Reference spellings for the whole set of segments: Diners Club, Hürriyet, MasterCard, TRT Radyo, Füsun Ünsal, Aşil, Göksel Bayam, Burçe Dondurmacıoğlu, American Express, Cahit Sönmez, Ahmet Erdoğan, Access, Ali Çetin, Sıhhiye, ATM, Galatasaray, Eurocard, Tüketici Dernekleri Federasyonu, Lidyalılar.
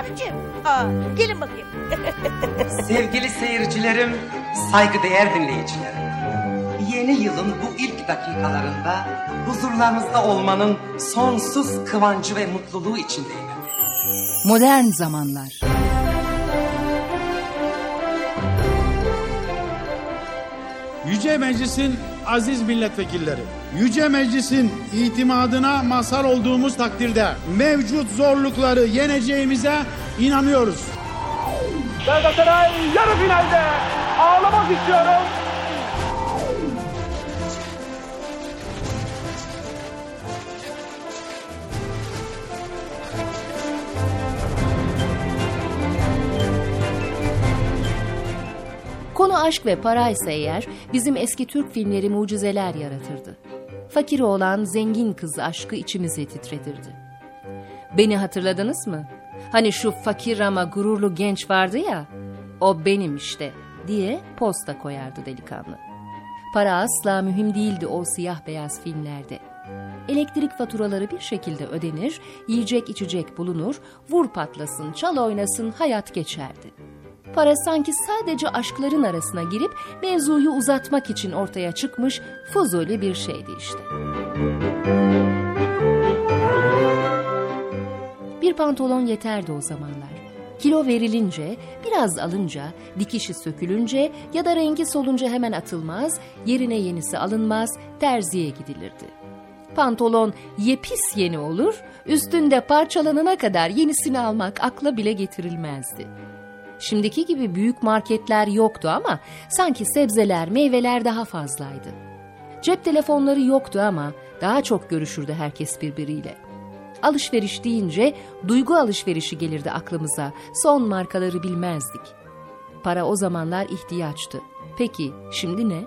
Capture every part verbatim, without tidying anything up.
abicim. Aa, gelin bakayım. Sevgili seyircilerim, saygıdeğer dinleyicilerim. Yeni yılın bu ilk dakikalarında huzurlarınızda olmanın sonsuz kıvancı ve mutluluğu içindeyim. Modern zamanlar. Yüce Meclis'in aziz milletvekilleri, Yüce Meclis'in itimadına mazhar olduğumuz takdirde mevcut zorlukları yeneceğimize inanıyoruz. Galatasaray yarı finalde, ağlamak istiyorum. Konu aşk ve paraysa eğer, bizim eski Türk filmleri mucizeler yaratırdı. Fakir oğlan zengin kız aşkı içimize titretirdi. Beni hatırladınız mı? Hani şu fakir ama gururlu genç vardı ya, o benim işte diye posta koyardı delikanlı. Para asla mühim değildi o siyah beyaz filmlerde. Elektrik faturaları bir şekilde ödenir, yiyecek içecek bulunur, vur patlasın, çal oynasın hayat geçerdi. Para sanki sadece aşkların arasına girip mevzuyu uzatmak için ortaya çıkmış fuzuli bir şeydi işte. Bir pantolon yeterdi o zamanlar. Kilo verilince, biraz alınca, dikişi sökülünce ya da rengi solunca hemen atılmaz, yerine yenisi alınmaz, terziye gidilirdi. Pantolon yepis yeni olur, üstünde parçalanana kadar yenisini almak akla bile getirilmezdi. Şimdiki gibi büyük marketler yoktu ama sanki sebzeler, meyveler daha fazlaydı. Cep telefonları yoktu ama daha çok görüşürdü herkes birbiriyle. Alışveriş deyince duygu alışverişi gelirdi aklımıza. Son markaları bilmezdik. Para o zamanlar ihtiyaçtı. Peki şimdi ne?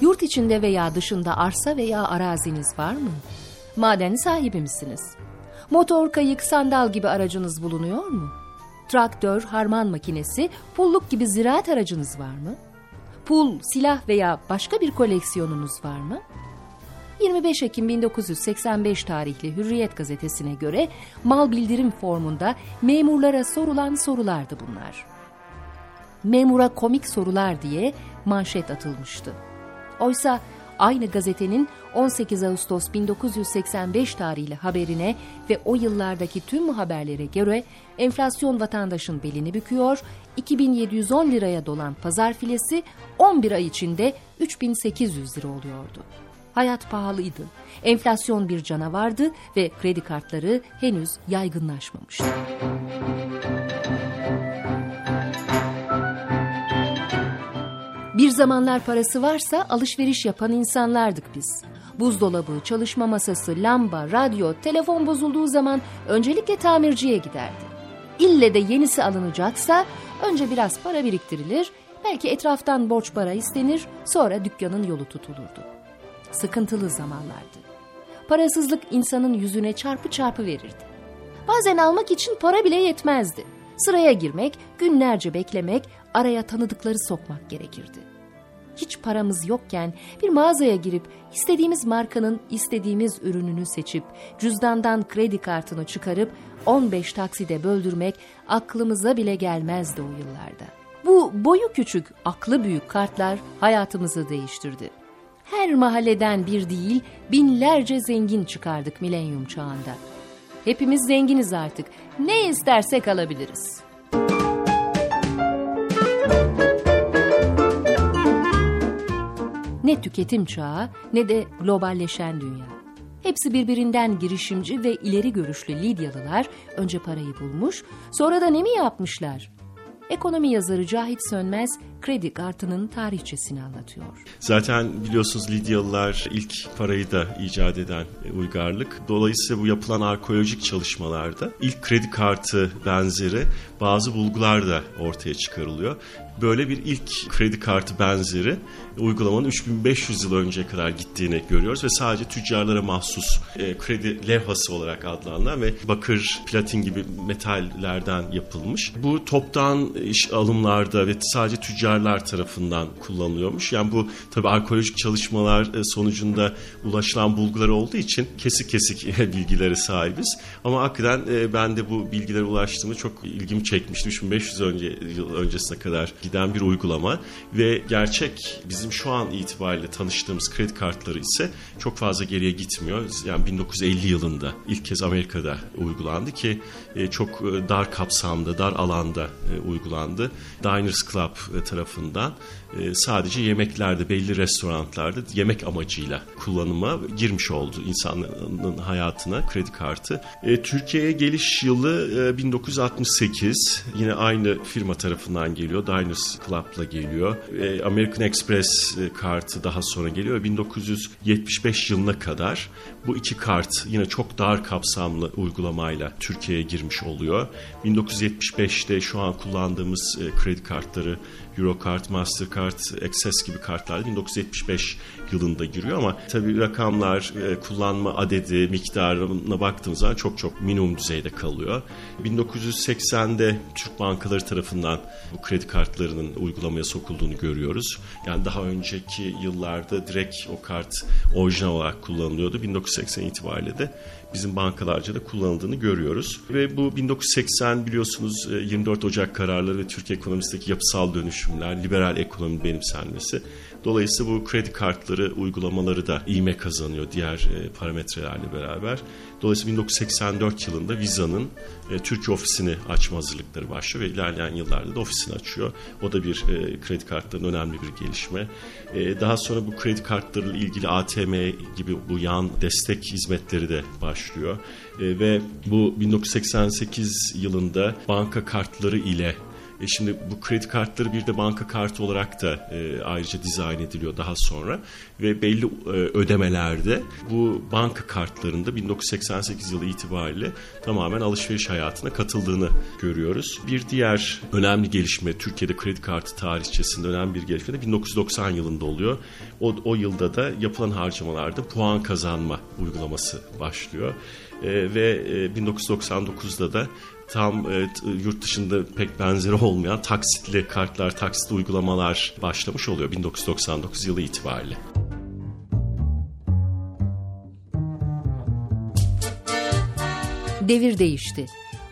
Yurt içinde veya dışında arsa veya araziniz var mı? Maden sahibi misiniz? Motor, kayık, sandal gibi aracınız bulunuyor mu? Traktör, harman makinesi, pulluk gibi ziraat aracınız var mı? Pul, silah veya başka bir koleksiyonunuz var mı? yirmi beş Ekim bin dokuz yüz seksen beş tarihli Hürriyet gazetesine göre mal bildirim formunda memurlara sorulan sorulardı bunlar. Memura komik sorular diye manşet atılmıştı. Oysa aynı gazetenin on sekiz Ağustos bin dokuz yüz seksen beş tarihli haberine ve o yıllardaki tüm haberlere göre enflasyon vatandaşın belini büküyor, iki bin yedi yüz on liraya dolan pazar filesi on bir ay içinde üç bin sekiz yüz lira oluyordu. Hayat pahalıydı, enflasyon bir canavardı ve kredi kartları henüz yaygınlaşmamıştı. Bir zamanlar parası varsa alışveriş yapan insanlardık biz. Buzdolabı, çalışma masası, lamba, radyo, telefon bozulduğu zaman öncelikle tamirciye giderdi. İlle de yenisi alınacaksa önce biraz para biriktirilir, belki etraftan borç para istenir, sonra dükkanın yolu tutulurdu. Sıkıntılı zamanlardı. Parasızlık insanın yüzüne çarpı çarpı verirdi. Bazen almak için para bile yetmezdi. Sıraya girmek, günlerce beklemek, araya tanıdıkları sokmak gerekirdi. Hiç paramız yokken bir mağazaya girip istediğimiz markanın istediğimiz ürününü seçip cüzdandan kredi kartını çıkarıp on beş takside böldürmek aklımıza bile gelmezdi o yıllarda. Bu boyu küçük, aklı büyük kartlar hayatımızı değiştirdi. Her mahalleden bir değil, binlerce zengin çıkardık milenyum çağında. Hepimiz zenginiz artık. Ne istersek alabiliriz. Ne tüketim çağı ne de globalleşen dünya. Hepsi birbirinden girişimci ve ileri görüşlü Lidyalılar önce parayı bulmuş, sonra da ne mi yapmışlar? Ekonomi yazarı Cahit Sönmez kredi kartının tarihçesini anlatıyor. Zaten biliyorsunuz Lidyalılar ilk parayı da icat eden uygarlık. Dolayısıyla bu yapılan arkeolojik çalışmalarda ilk kredi kartı benzeri bazı bulgular da ortaya çıkarılıyor. Böyle bir ilk kredi kartı benzeri uygulamanın üç bin beş yüz yıl önceye kadar gittiğini görüyoruz ve sadece tüccarlara mahsus e, kredi levhası olarak adlandırılan ve bakır, platin gibi metallerden yapılmış. Bu toptan iş alımlarda ve sadece tüccar tüccarlar tarafından kullanılıyormuş. Yani bu tabii arkeolojik çalışmalar sonucunda ulaşılan bulgular olduğu için kesik kesik bilgilere sahibiz. Ama hakikaten ben de bu bilgilere ulaştığımda çok ilgimi çekmişti. üç bin beş yüz önce, yıl öncesine kadar giden bir uygulama ve gerçek bizim şu an itibariyle tanıştığımız kredi kartları ise çok fazla geriye gitmiyor. Yani bin dokuz yüz elli yılında ilk kez Amerika'da uygulandı ki çok dar kapsamda, dar alanda uygulandı. Diners Club tarafından sadece yemeklerde, belli restoranlarda yemek amacıyla kullanıma girmiş oldu insanların hayatına kredi kartı. Türkiye'ye geliş yılı bin dokuz yüz altmış sekiz. Yine aynı firma tarafından geliyor. Diners Club'la geliyor. American Express kartı daha sonra geliyor. bin dokuz yüz yetmiş beş yılına kadar bu iki kart yine çok dar kapsamlı uygulamayla Türkiye'ye girmiş oluyor. bin dokuz yüz yetmiş beşte şu an kullandığımız kredi kartları Eurocard, MasterCard, Access gibi kartlar bin dokuz yüz yetmiş beş yılında giriyor ama tabii rakamlar, kullanma adedi, miktarına baktığımız zaman çok çok minimum düzeyde kalıyor. bin dokuz yüz seksende Türk bankaları tarafından bu kredi kartlarının uygulamaya sokulduğunu görüyoruz. Yani daha önceki yıllarda direkt o kart orijinal olarak kullanılıyordu. bin dokuz yüz seksen itibariyle de bizim bankalarca da kullanıldığını görüyoruz. Ve bu bin dokuz yüz seksen biliyorsunuz yirmi dört Ocak kararları ve Türkiye ekonomisindeki yapısal dönüşümler, liberal ekonomi benimsenmesi. Dolayısıyla bu kredi kartları uygulamaları da ivme kazanıyor diğer parametrelerle beraber. Dolayısıyla bin dokuz yüz seksen dört yılında Visa'nın Türkiye ofisini açma hazırlıkları başlıyor ve ilerleyen yıllarda da ofisini açıyor. O da bir kredi kartlarının önemli bir gelişme. Daha sonra bu kredi kartlarıyla ilgili A T M gibi bu yan destek hizmetleri de başlıyor. Ve bu bin dokuz yüz seksen sekiz yılında banka kartları ile E şimdi bu kredi kartları bir de banka kartı olarak da e, ayrıca dizayn ediliyor daha sonra ve belli e, ödemelerde bu banka kartlarında bin dokuz yüz seksen sekiz yılı itibariyle tamamen alışveriş hayatına katıldığını görüyoruz. Bir diğer önemli gelişme Türkiye'de kredi kartı tarihçesinde önemli bir gelişme de bin dokuz yüz doksan yılında oluyor. O, o yılda da yapılan harcamalarda puan kazanma uygulaması başlıyor e, ve e, bin dokuz yüz doksan dokuzda da tam evet, yurt dışında pek benzeri olmayan taksitli kartlar, taksitli uygulamalar başlamış oluyor bin dokuz yüz doksan dokuz yılı itibariyle. Devir değişti.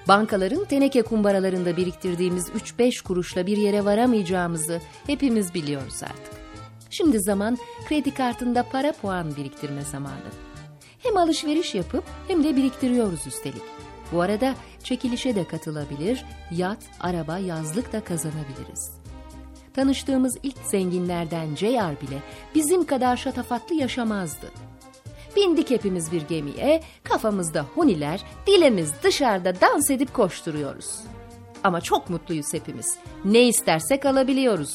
Bankaların teneke kumbaralarında biriktirdiğimiz üç beş kuruşla bir yere varamayacağımızı hepimiz biliyoruz artık. Şimdi zaman kredi kartında para puan biriktirme zamanı. Hem alışveriş yapıp hem de biriktiriyoruz üstelik. Bu arada çekilişe de katılabilir, yat, araba, yazlık da kazanabiliriz. Tanıştığımız ilk zenginlerden J R bile bizim kadar şatafatlı yaşamazdı. Bindik hepimiz bir gemiye, kafamızda huniler, dilimiz dışarıda dans edip koşturuyoruz. Ama çok mutluyuz hepimiz. Ne istersek alabiliyoruz.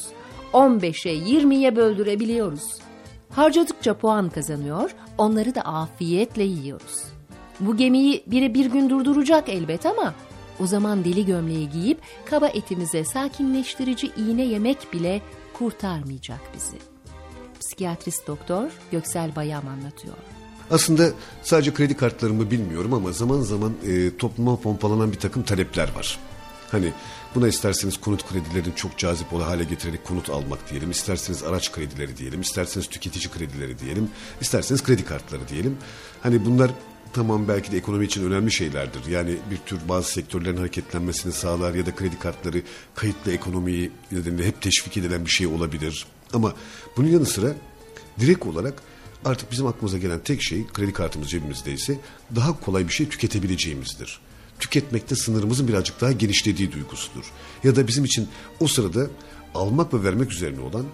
on beşe yirmiye böldürebiliyoruz. Harcadıkça puan kazanıyor, onları da afiyetle yiyoruz. Bu gemiyi biri bir gün durduracak elbet ama o zaman deli gömleği giyip kaba etimize sakinleştirici iğne yemek bile kurtarmayacak bizi. Psikiyatrist doktor Göksel Bayam anlatıyor. Aslında sadece kredi kartlarımı bilmiyorum ama zaman zaman e, topluma pompalanan bir takım talepler var. Hani buna isterseniz konut kredilerini çok cazip olan hale getirerek konut almak diyelim, isterseniz araç kredileri diyelim, isterseniz tüketici kredileri diyelim, isterseniz kredi kartları diyelim. Hani bunlar tamam belki de ekonomi için önemli şeylerdir. Yani bir tür bazı sektörlerin hareketlenmesini sağlar ya da kredi kartları kayıtlı ekonomiyi nedeniyle hep teşvik edilen bir şey olabilir. Ama bunun yanı sıra direkt olarak artık bizim aklımıza gelen tek şey kredi kartımız cebimizdeyse daha kolay bir şey tüketebileceğimizdir. Tüketmekte sınırımızın birazcık daha genişlediği duygusudur. Ya da bizim için o sırada almak ve vermek üzerine olan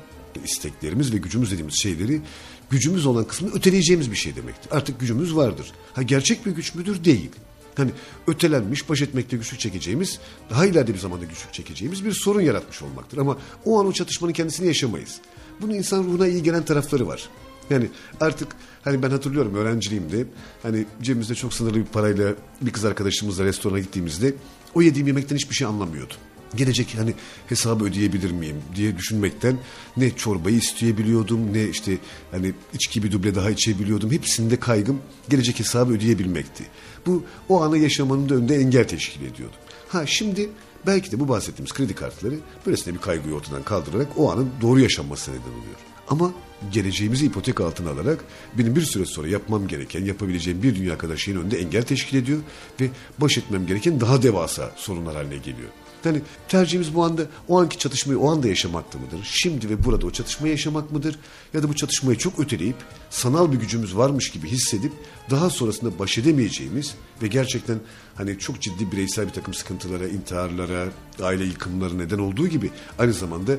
isteklerimiz ve gücümüz dediğimiz şeyleri gücümüz olan kısmını öteleyeceğimiz bir şey demektir. Artık gücümüz vardır. Ha gerçek bir güç müdür? Değil. Hani ötelenmiş, baş etmekte güçlük çekeceğimiz, daha ileride bir zamanda güçlük çekeceğimiz bir sorun yaratmış olmaktır. Ama o an o çatışmanın kendisini yaşamayız. Bunun insan ruhuna iyi gelen tarafları var. Yani artık hani ben hatırlıyorum öğrenciliğimde hani cebimizde çok sınırlı bir parayla bir kız arkadaşımızla restorana gittiğimizde o yediğim yemekten hiçbir şey anlamıyordum. gelecek hani hesabı ödeyebilir miyim diye düşünmekten ne çorbayı isteyebiliyordum, ne işte hani içki bir duble daha içebiliyordum. Hepsinde kaygım gelecek hesabı ödeyebilmekti. Bu o anı yaşamanın da önünde engel teşkil ediyordu. Ha şimdi belki de bu bahsettiğimiz kredi kartları böylesine bir kaygıyı ortadan kaldırarak o anın doğru yaşanmasına neden oluyor. Ama geleceğimizi ipotek altına alarak benim bir süre sonra yapmam gereken, yapabileceğim bir dünya kadar şeyin önünde engel teşkil ediyor ve baş etmem gereken daha devasa sorunlar haline geliyor. Yani tercihimiz bu anda o anki çatışmayı o anda yaşamakta mıdır? Şimdi ve burada o çatışmayı yaşamak mıdır? Ya da bu çatışmayı çok öteleyip sanal bir gücümüz varmış gibi hissedip daha sonrasında baş edemeyeceğimiz ve gerçekten hani çok ciddi bireysel bir takım sıkıntılara, intiharlara, aile yıkımları neden olduğu gibi aynı zamanda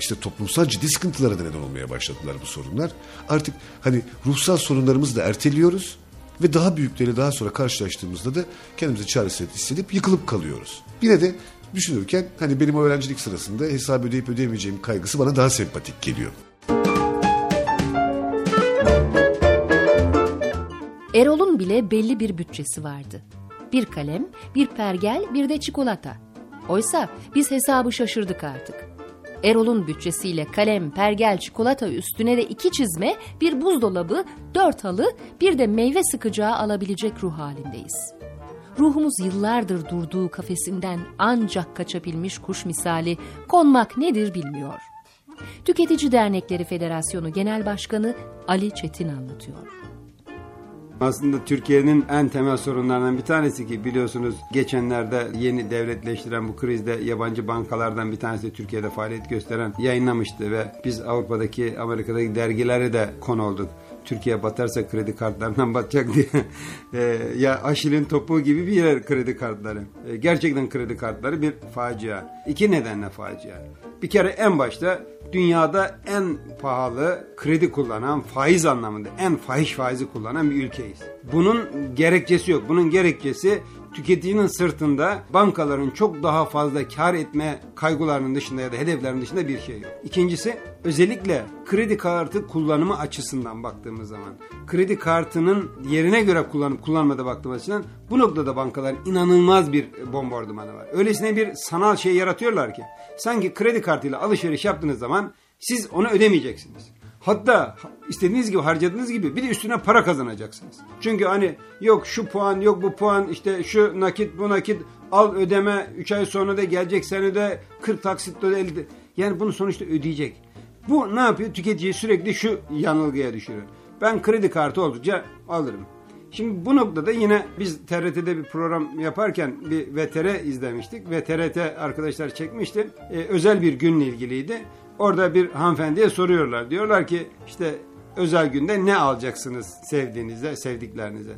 işte toplumsal ciddi sıkıntılara da neden olmaya başladılar bu sorunlar. Artık hani ruhsal sorunlarımızı da erteliyoruz ve daha büyükleriyle daha sonra karşılaştığımızda da kendimizi çaresiz hissedip yıkılıp kalıyoruz. Yine de düşünürken hani benim o öğrencilik sırasında hesabı ödeyip ödeyemeyeceğim kaygısı bana daha sempatik geliyor. Erol'un bile belli bir bütçesi vardı. Bir kalem, bir pergel, bir de çikolata. Oysa biz hesabı şaşırdık artık. Erol'un bütçesiyle kalem, pergel, çikolata üstüne de iki çizme, bir buzdolabı, dört halı, bir de meyve sıkacağı alabilecek ruh halindeyiz. Ruhumuz yıllardır durduğu kafesinden ancak kaçabilmiş kuş misali konmak nedir bilmiyor. Tüketici Dernekleri Federasyonu Genel Başkanı Ali Çetin anlatıyor. Aslında Türkiye'nin en temel sorunlarından bir tanesi ki biliyorsunuz geçenlerde yeni devletleştiren bu krizde yabancı bankalardan bir tanesi Türkiye'de faaliyet gösteren yayınlamıştı ve biz Avrupa'daki, Amerika'daki dergilere de konu olduk. Türkiye batarsa kredi kartlarından batacak diye. e, ya Aşil'in topuğu gibi bir yer kredi kartları. E, gerçekten kredi kartları bir facia. İki nedenle facia. Bir kere en başta dünyada en pahalı kredi kullanan, faiz anlamında en fahiş faizi kullanan bir ülkeyiz. Bunun gerekçesi yok. Bunun gerekçesi tüketicinin sırtında bankaların çok daha fazla kar etme kaygılarının dışında ya da hedeflerinin dışında bir şey yok. İkincisi, özellikle kredi kartı kullanımı açısından baktığımız zaman, kredi kartının yerine göre kullanıp kullanmadığı baktığımız açısından bu noktada bankaların inanılmaz bir bombardımanı var. Öylesine bir sanal şey yaratıyorlar ki, sanki kredi kartıyla alışveriş yaptığınız zaman siz onu ödemeyeceksiniz. Hatta istediğiniz gibi harcadığınız gibi bir de üstüne para kazanacaksınız. Çünkü hani yok şu puan, yok bu puan, işte şu nakit, bu nakit, al ödeme, üç ay sonra da gelecek senede kırk taksitle de elli. Yani bunu sonuçta ödeyecek. Bu ne yapıyor? Tüketiciyi sürekli şu yanılgıya düşürüyor. Ben kredi kartı oldukça alırım. Şimdi bu noktada yine biz T R T'de bir program yaparken bir V T R izlemiştik. Ve T R T arkadaşlar çekmişti. Ee, özel bir günle ilgiliydi. Orada bir hanımefendiye soruyorlar. Diyorlar ki işte özel günde ne alacaksınız sevdiğinize, sevdiklerinize?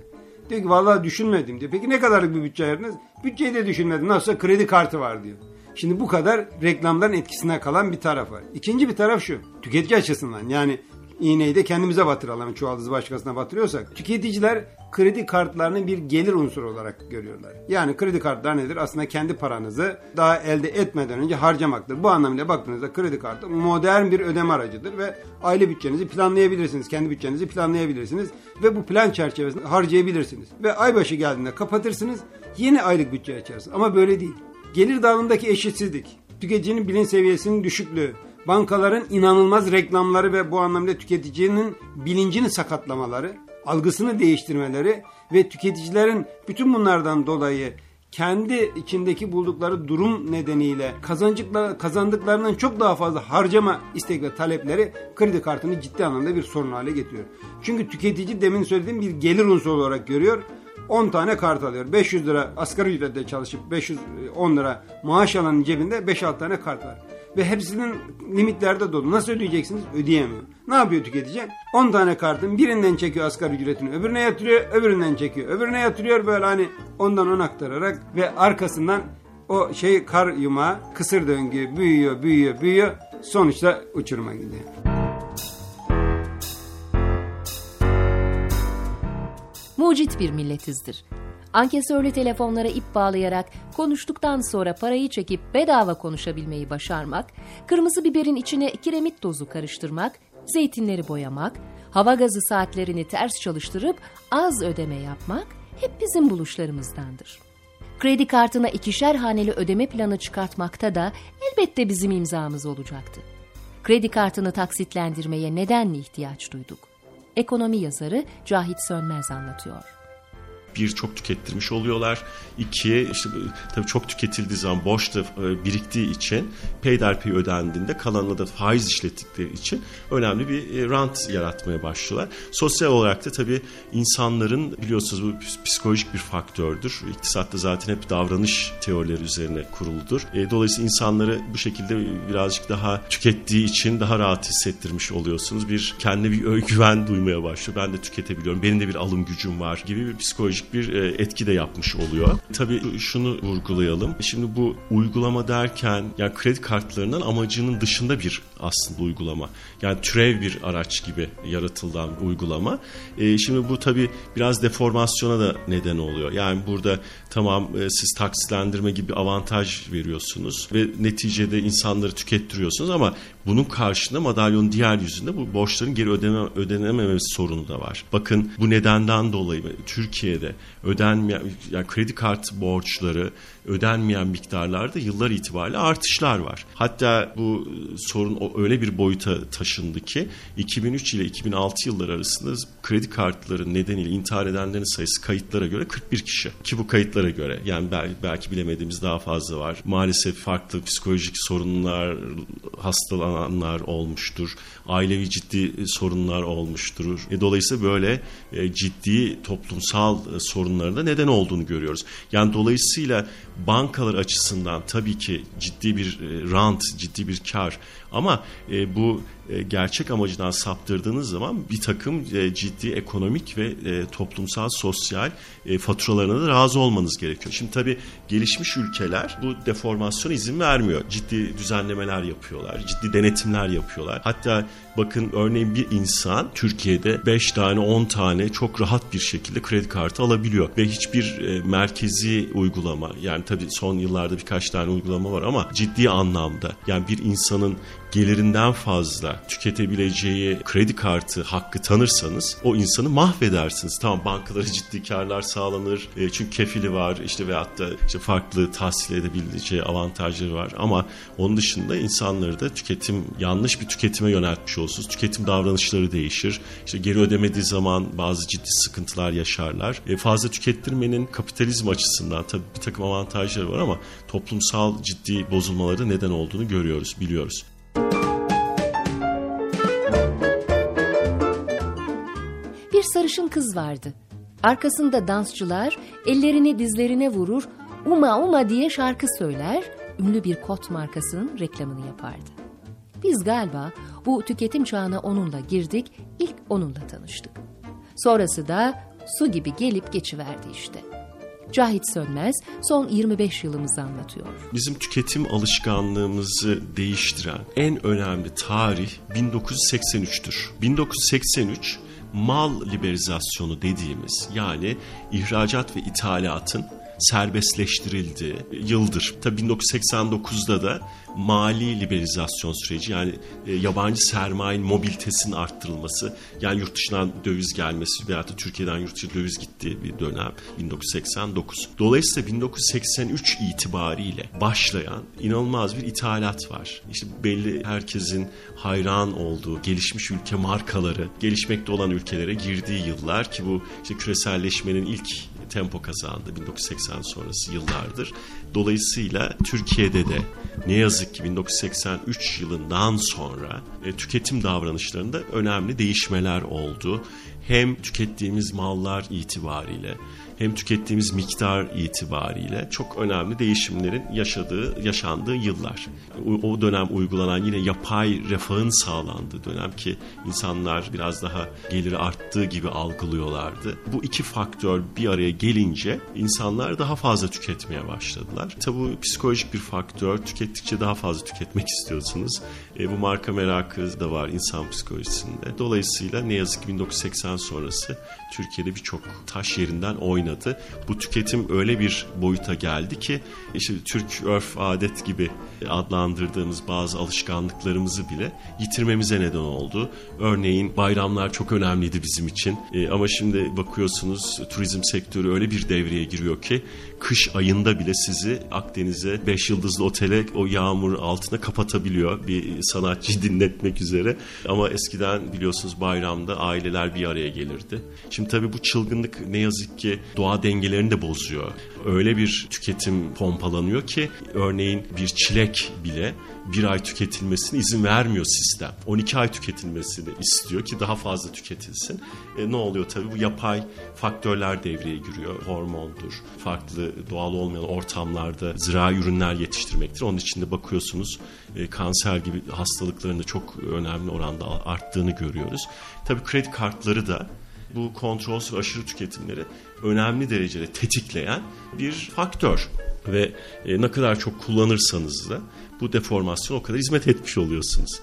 Diyor ki vallahi düşünmedim diyor. Peki ne kadarlık bir bütçe ayırdınız? Bütçeyi de düşünmedim. Nasılsa kredi kartı var diyor. Şimdi bu kadar reklamların etkisine kalan bir taraf var. İkinci bir taraf şu. Tüketici açısından yani iğneyi de kendimize batıralım. Çuvaldızı başkasına batırıyorsak. Tüketiciler kredi kartlarını bir gelir unsuru olarak görüyorlar. Yani kredi kartları nedir? Aslında kendi paranızı daha elde etmeden önce harcamaktır. Bu anlamda baktığınızda kredi kartı modern bir ödeme aracıdır ve aile bütçenizi planlayabilirsiniz. Kendi bütçenizi planlayabilirsiniz ve bu plan çerçevesinde harcayabilirsiniz. Ve ay başı geldiğinde kapatırsınız. Yeni aylık bütçe açarsınız. Ama böyle değil. Gelir dağılımındaki eşitsizlik, tüketicinin bilinç seviyesinin düşüklüğü, bankaların inanılmaz reklamları ve bu anlamda tüketicinin bilincini sakatlamaları, algısını değiştirmeleri ve tüketicilerin bütün bunlardan dolayı kendi içindeki buldukları durum nedeniyle kazandıklarının çok daha fazla harcama istek ve talepleri kredi kartını ciddi anlamda bir sorun hale getiriyor. Çünkü tüketici demin söylediğim bir gelir unsuru olarak görüyor. on tane kart alıyor. beş yüz lira asgari ücretle çalışıp beş yüz on lira maaş alanın cebinde beş altı tane kart var. Ve hepsinin limitlerde dolu. Nasıl ödeyeceksiniz? Ödeyemiyor. Ne yapıyor tüketici? on tane kartın birinden çekiyor asgari ücretini. Öbürüne yatırıyor. Öbüründen çekiyor. Öbürüne yatırıyor. Böyle hani ondan on aktararak ve arkasından o şey kar yumağı kısır döngü büyüyor, büyüyor, büyüyor. Sonuçta uçuruma gidiyor. Mucit bir milletizdir. Ankesörlü telefonlara ip bağlayarak konuştuktan sonra parayı çekip bedava konuşabilmeyi başarmak, kırmızı biberin içine kiremit tozu karıştırmak, zeytinleri boyamak, hava gazı saatlerini ters çalıştırıp az ödeme yapmak hep bizim buluşlarımızdandır. Kredi kartına ikişer haneli ödeme planı çıkartmakta da elbette bizim imzamız olacaktı. Kredi kartını taksitlendirmeye neden ihtiyaç duyduk? Ekonomi yazarı Cahit Sönmez anlatıyor. Bir, çok tükettirmiş oluyorlar. İki, işte tabii çok tüketildiği zaman borç da biriktiği için peyderpey ödendiğinde kalanına da faiz işlettikleri için önemli bir rant yaratmaya başlıyorlar. Sosyal olarak da tabii insanların, biliyorsunuz bu psikolojik bir faktördür. İktisatta zaten hep davranış teorileri üzerine kuruludur. Dolayısıyla insanları bu şekilde birazcık daha tükettiği için daha rahat hissettirmiş oluyorsunuz. Bir kendine bir özgüven duymaya başlıyor. Ben de tüketebiliyorum. Benim de bir alım gücüm var gibi bir psikolojik bir etki de yapmış oluyor. Tabii şunu vurgulayalım. Şimdi bu uygulama derken, yani kredi kartlarının amacının dışında bir aslında uygulama. Yani türev bir araç gibi yaratılan uygulama. E, şimdi bu tabii biraz deformasyona da neden oluyor. Yani burada tamam e, siz taksitlendirme gibi avantaj veriyorsunuz ve neticede insanları tükettiriyorsunuz ama bunun karşında madalyonun diğer yüzünde bu borçların geri ödeme, ödenememesi sorunu da var. Bakın bu nedenden dolayı Türkiye'de ödenmeyen, yani kredi kartı borçları ödenmeyen miktarlarda yıllar itibariyle artışlar var. Hatta bu sorun öyle bir boyuta taşındı ki iki bin üç ile iki bin altı yılları arasında kredi kartları nedeniyle intihar edenlerin sayısı kayıtlara göre kırk bir kişi. Ki bu kayıtlara göre, yani belki bilemediğimiz daha fazla var. Maalesef farklı psikolojik sorunlar, hastalananlar olmuştur. Ailevi ciddi sorunlar olmuştur. Dolayısıyla böyle ciddi toplumsal sorunların da neden olduğunu görüyoruz. Yani dolayısıyla bankalar açısından tabii ki ciddi bir rant, ciddi bir kar ama bu gerçek amacından saptırdığınız zaman bir takım ciddi ekonomik ve toplumsal, sosyal faturalarına da razı olmanız gerekiyor. Şimdi tabii gelişmiş ülkeler bu deformasyona izin vermiyor. Ciddi düzenlemeler yapıyorlar, ciddi denetimler yapıyorlar. Hatta bakın örneğin bir insan Türkiye'de beş tane, on tane çok rahat bir şekilde kredi kartı alabiliyor ve hiçbir merkezi uygulama, yani tabii son yıllarda birkaç tane uygulama var ama ciddi anlamda yani bir insanın gelirinden fazla tüketebileceği kredi kartı hakkı tanırsanız o insanı mahvedersiniz. Tamam, bankalara ciddi karlar sağlanır. E, çünkü kefili var işte veyahut da işte farklı tahsil edebileceği avantajları var ama onun dışında insanları da tüketim, yanlış bir tüketime yöneltmiş olsunuz. Tüketim davranışları değişir. İşte geri ödemediği zaman bazı ciddi sıkıntılar yaşarlar. E, fazla tükettirmenin kapitalizm açısından tabii bir takım avantajları var ama toplumsal ciddi bozulmalara neden olduğunu görüyoruz, biliyoruz. Bir sarışın kız vardı. Arkasında dansçılar ellerini dizlerine vurur, uma uma diye şarkı söyler, ünlü bir kot markasının reklamını yapardı. Biz galiba bu tüketim çağına onunla girdik, ilk onunla tanıştık. Sonrası da su gibi gelip geçiverdi işte. Cahit Sönmez son yirmi beş yılımızı anlatıyor. Bizim tüketim alışkanlığımızı değiştiren en önemli tarih bin dokuz yüz seksen üçtür. bin dokuz yüz seksen üç mal liberalizasyonu dediğimiz, yani ihracat ve ithalatın serbestleştirildiği yıldır. Tabii bin dokuz yüz seksen dokuzda da mali liberalizasyon süreci, yani yabancı sermayenin mobilitesinin arttırılması, yani yurt dışından döviz gelmesi veyahut da Türkiye'den yurt dışı döviz gittiği bir dönem bin dokuz yüz seksen dokuz. Dolayısıyla bin dokuz yüz seksen üç itibariyle başlayan inanılmaz bir ithalat var. İşte belli herkesin hayran olduğu gelişmiş ülke markaları gelişmekte olan ülkelere girdiği yıllar ki bu işte küreselleşmenin ilk tempo kazandı bin dokuz yüz seksen sonrası yıllardır. Dolayısıyla Türkiye'de de ne yazık ki bin dokuz yüz seksen üç yılından sonra e, tüketim davranışlarında önemli değişmeler oldu. Hem tükettiğimiz mallar itibariyle hem tükettiğimiz miktar itibariyle çok önemli değişimlerin yaşadığı, yaşandığı yıllar. O dönem uygulanan yine yapay refahın sağlandığı dönem ki insanlar biraz daha geliri arttığı gibi algılıyorlardı. Bu iki faktör bir araya gelince insanlar daha fazla tüketmeye başladılar. Tabii bu psikolojik bir faktör. Tükettikçe daha fazla tüketmek istiyorsunuz. E, bu marka merakı da var insan psikolojisinde. Dolayısıyla ne yazık ki bin dokuz yüz seksen sonrası Türkiye'de birçok taş yerinden oynadı. Bu tüketim öyle bir boyuta geldi ki işte Türk örf adet gibi adlandırdığımız bazı alışkanlıklarımızı bile yitirmemize neden oldu. Örneğin bayramlar çok önemliydi bizim için. E, ama şimdi bakıyorsunuz turizm sektörü öyle bir devreye giriyor ki kış ayında bile sizi Akdeniz'e, beş yıldızlı otele o yağmur altına kapatabiliyor bir sanatçı dinletmek üzere. Ama eskiden biliyorsunuz bayramda aileler bir araya gelirdi. Şimdi tabii bu çılgınlık ne yazık ki doğa dengelerini de bozuyor. Öyle bir tüketim pompalanıyor ki örneğin bir çilek bile bir ay tüketilmesine izin vermiyor sistem. on iki ay tüketilmesini istiyor ki daha fazla tüketilsin. E, ne oluyor tabii? Bu yapay faktörler devreye giriyor. Hormondur, farklı doğal olmayan ortamlarda zirai ürünler yetiştirmektir. Onun için de bakıyorsunuz e, kanser gibi hastalıkların da çok önemli oranda arttığını görüyoruz. Tabii kredi kartları da bu kontrolsüz aşırı tüketimleri önemli derecede tetikleyen bir faktör. Ve e, ne kadar çok kullanırsanız da bu deformasyona o kadar hizmet etmiş oluyorsunuz.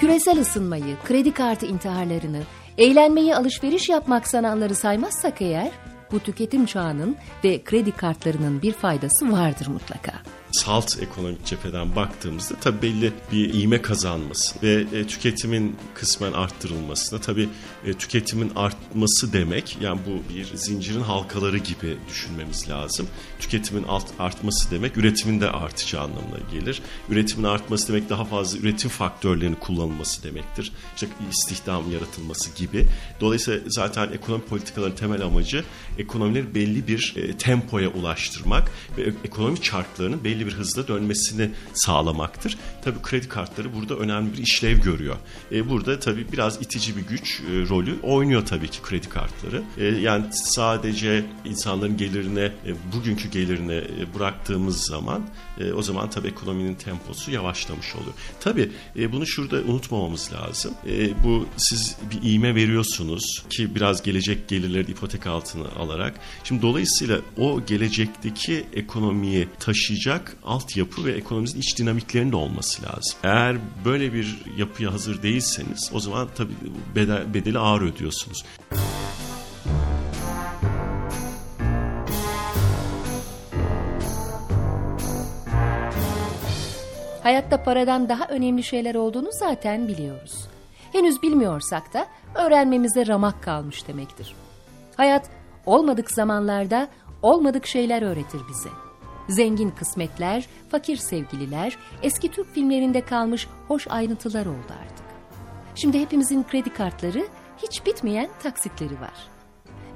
Küresel ısınmayı, kredi kartı intiharlarını, eğlenmeyi alışveriş yapmak sananları saymazsak eğer, bu tüketim çağının ve kredi kartlarının bir faydası vardır mutlaka. Salt ekonomik cepheden baktığımızda tabii belli bir ivme kazanması ve e, tüketimin kısmen arttırılmasına, tabii e, tüketimin artması demek, yani bu bir zincirin halkaları gibi düşünmemiz lazım. Tüketimin alt, artması demek üretimin de artacağı anlamına gelir. Üretimin artması demek daha fazla üretim faktörlerinin kullanılması demektir. İşte istihdam yaratılması gibi. Dolayısıyla zaten ekonomi politikaların temel amacı ekonomileri belli bir e, tempoya ulaştırmak ve ekonomi çarklarının belli bir hızla dönmesini sağlamaktır. Tabii kredi kartları burada önemli bir işlev görüyor. E, burada tabii biraz itici bir güç e, rolü oynuyor tabii ki kredi kartları. E, yani sadece insanların gelirine, e, bugünkü gelirine e, bıraktığımız zaman e, o zaman tabii ekonominin temposu yavaşlamış oluyor. Tabii e, bunu şurada unutmamamız lazım. E, bu siz bir iğme veriyorsunuz ki biraz gelecek gelirleri ipotek altına alarak. Şimdi dolayısıyla o gelecekteki ekonomiyi taşıyacak altyapı ve ekonomimizin iç dinamiklerinin de olması lazım. Eğer böyle bir yapıya hazır değilseniz o zaman tabii bedel, bedeli ağır ödüyorsunuz. Hayatta paradan daha önemli şeyler olduğunu zaten biliyoruz. Henüz bilmiyorsak da öğrenmemize ramak kalmış demektir. Hayat olmadık zamanlarda olmadık şeyler öğretir bize. Zengin kısmetler, fakir sevgililer, eski Türk filmlerinde kalmış hoş ayrıntılar oldu artık. Şimdi hepimizin kredi kartları, hiç bitmeyen taksitleri var.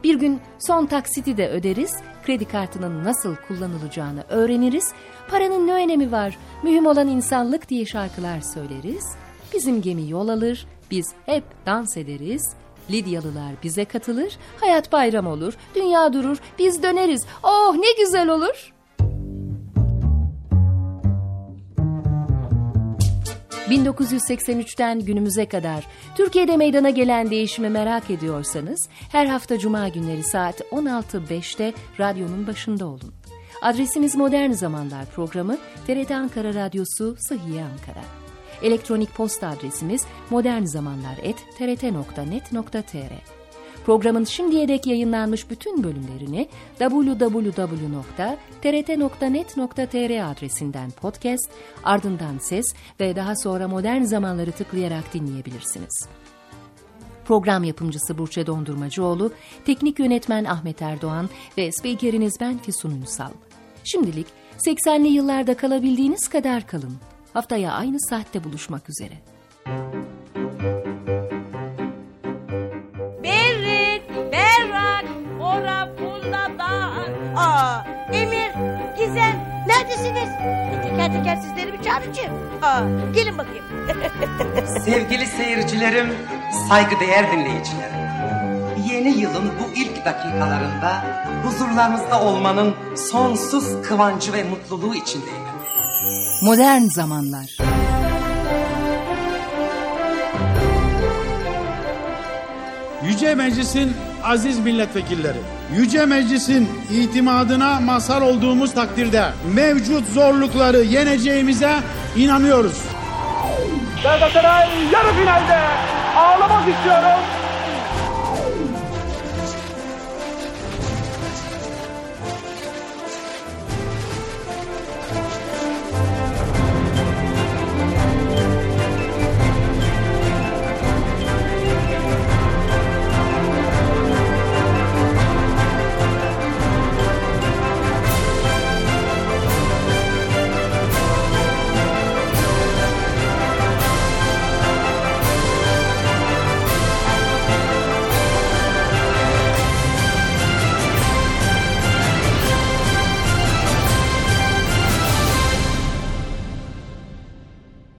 Bir gün son taksiti de öderiz, kredi kartının nasıl kullanılacağını öğreniriz, paranın ne önemi var, mühim olan insanlık diye şarkılar söyleriz, bizim gemi yol alır, biz hep dans ederiz, Lidyalılar bize katılır, hayat bayram olur, dünya durur, biz döneriz, oh ne güzel olur! bin dokuz yüz seksen üçten günümüze kadar Türkiye'de meydana gelen değişimi merak ediyorsanız her hafta cuma günleri saat on altı beşte radyonun başında olun. Adresimiz Modern Zamanlar programı T R T Ankara Radyosu Sıhhiye Ankara. Elektronik posta adresimiz modernzamanlar et t r t nokta net nokta t r. Programın şimdiye dek yayınlanmış bütün bölümlerini double-u double-u double-u nokta t r t nokta net nokta t r adresinden podcast, ardından ses ve daha sonra modern zamanları tıklayarak dinleyebilirsiniz. Program yapımcısı Burçe Dondurmacıoğlu, teknik yönetmen Ahmet Erdoğan ve spikeriniz ben Füsun Ünsal. Şimdilik seksenli yıllarda kalabildiğiniz kadar kalın. Haftaya aynı saatte buluşmak üzere. Aa, Emir, Gizem, neredesiniz? Teker teker sizleri mi çağıracağım? Aa, gelin bakayım. Sevgili seyircilerim, saygıdeğer dinleyicilerim. Yeni yılın bu ilk dakikalarında huzurlarınızda olmanın sonsuz kıvancı ve mutluluğu içindeyim. Modern zamanlar. Yüce Meclis'in aziz milletvekilleri, Yüce Meclis'in itimadına mazhar olduğumuz takdirde mevcut zorlukları yeneceğimize inanıyoruz. Galatasaray yarı finalde, ağlamak istiyorum.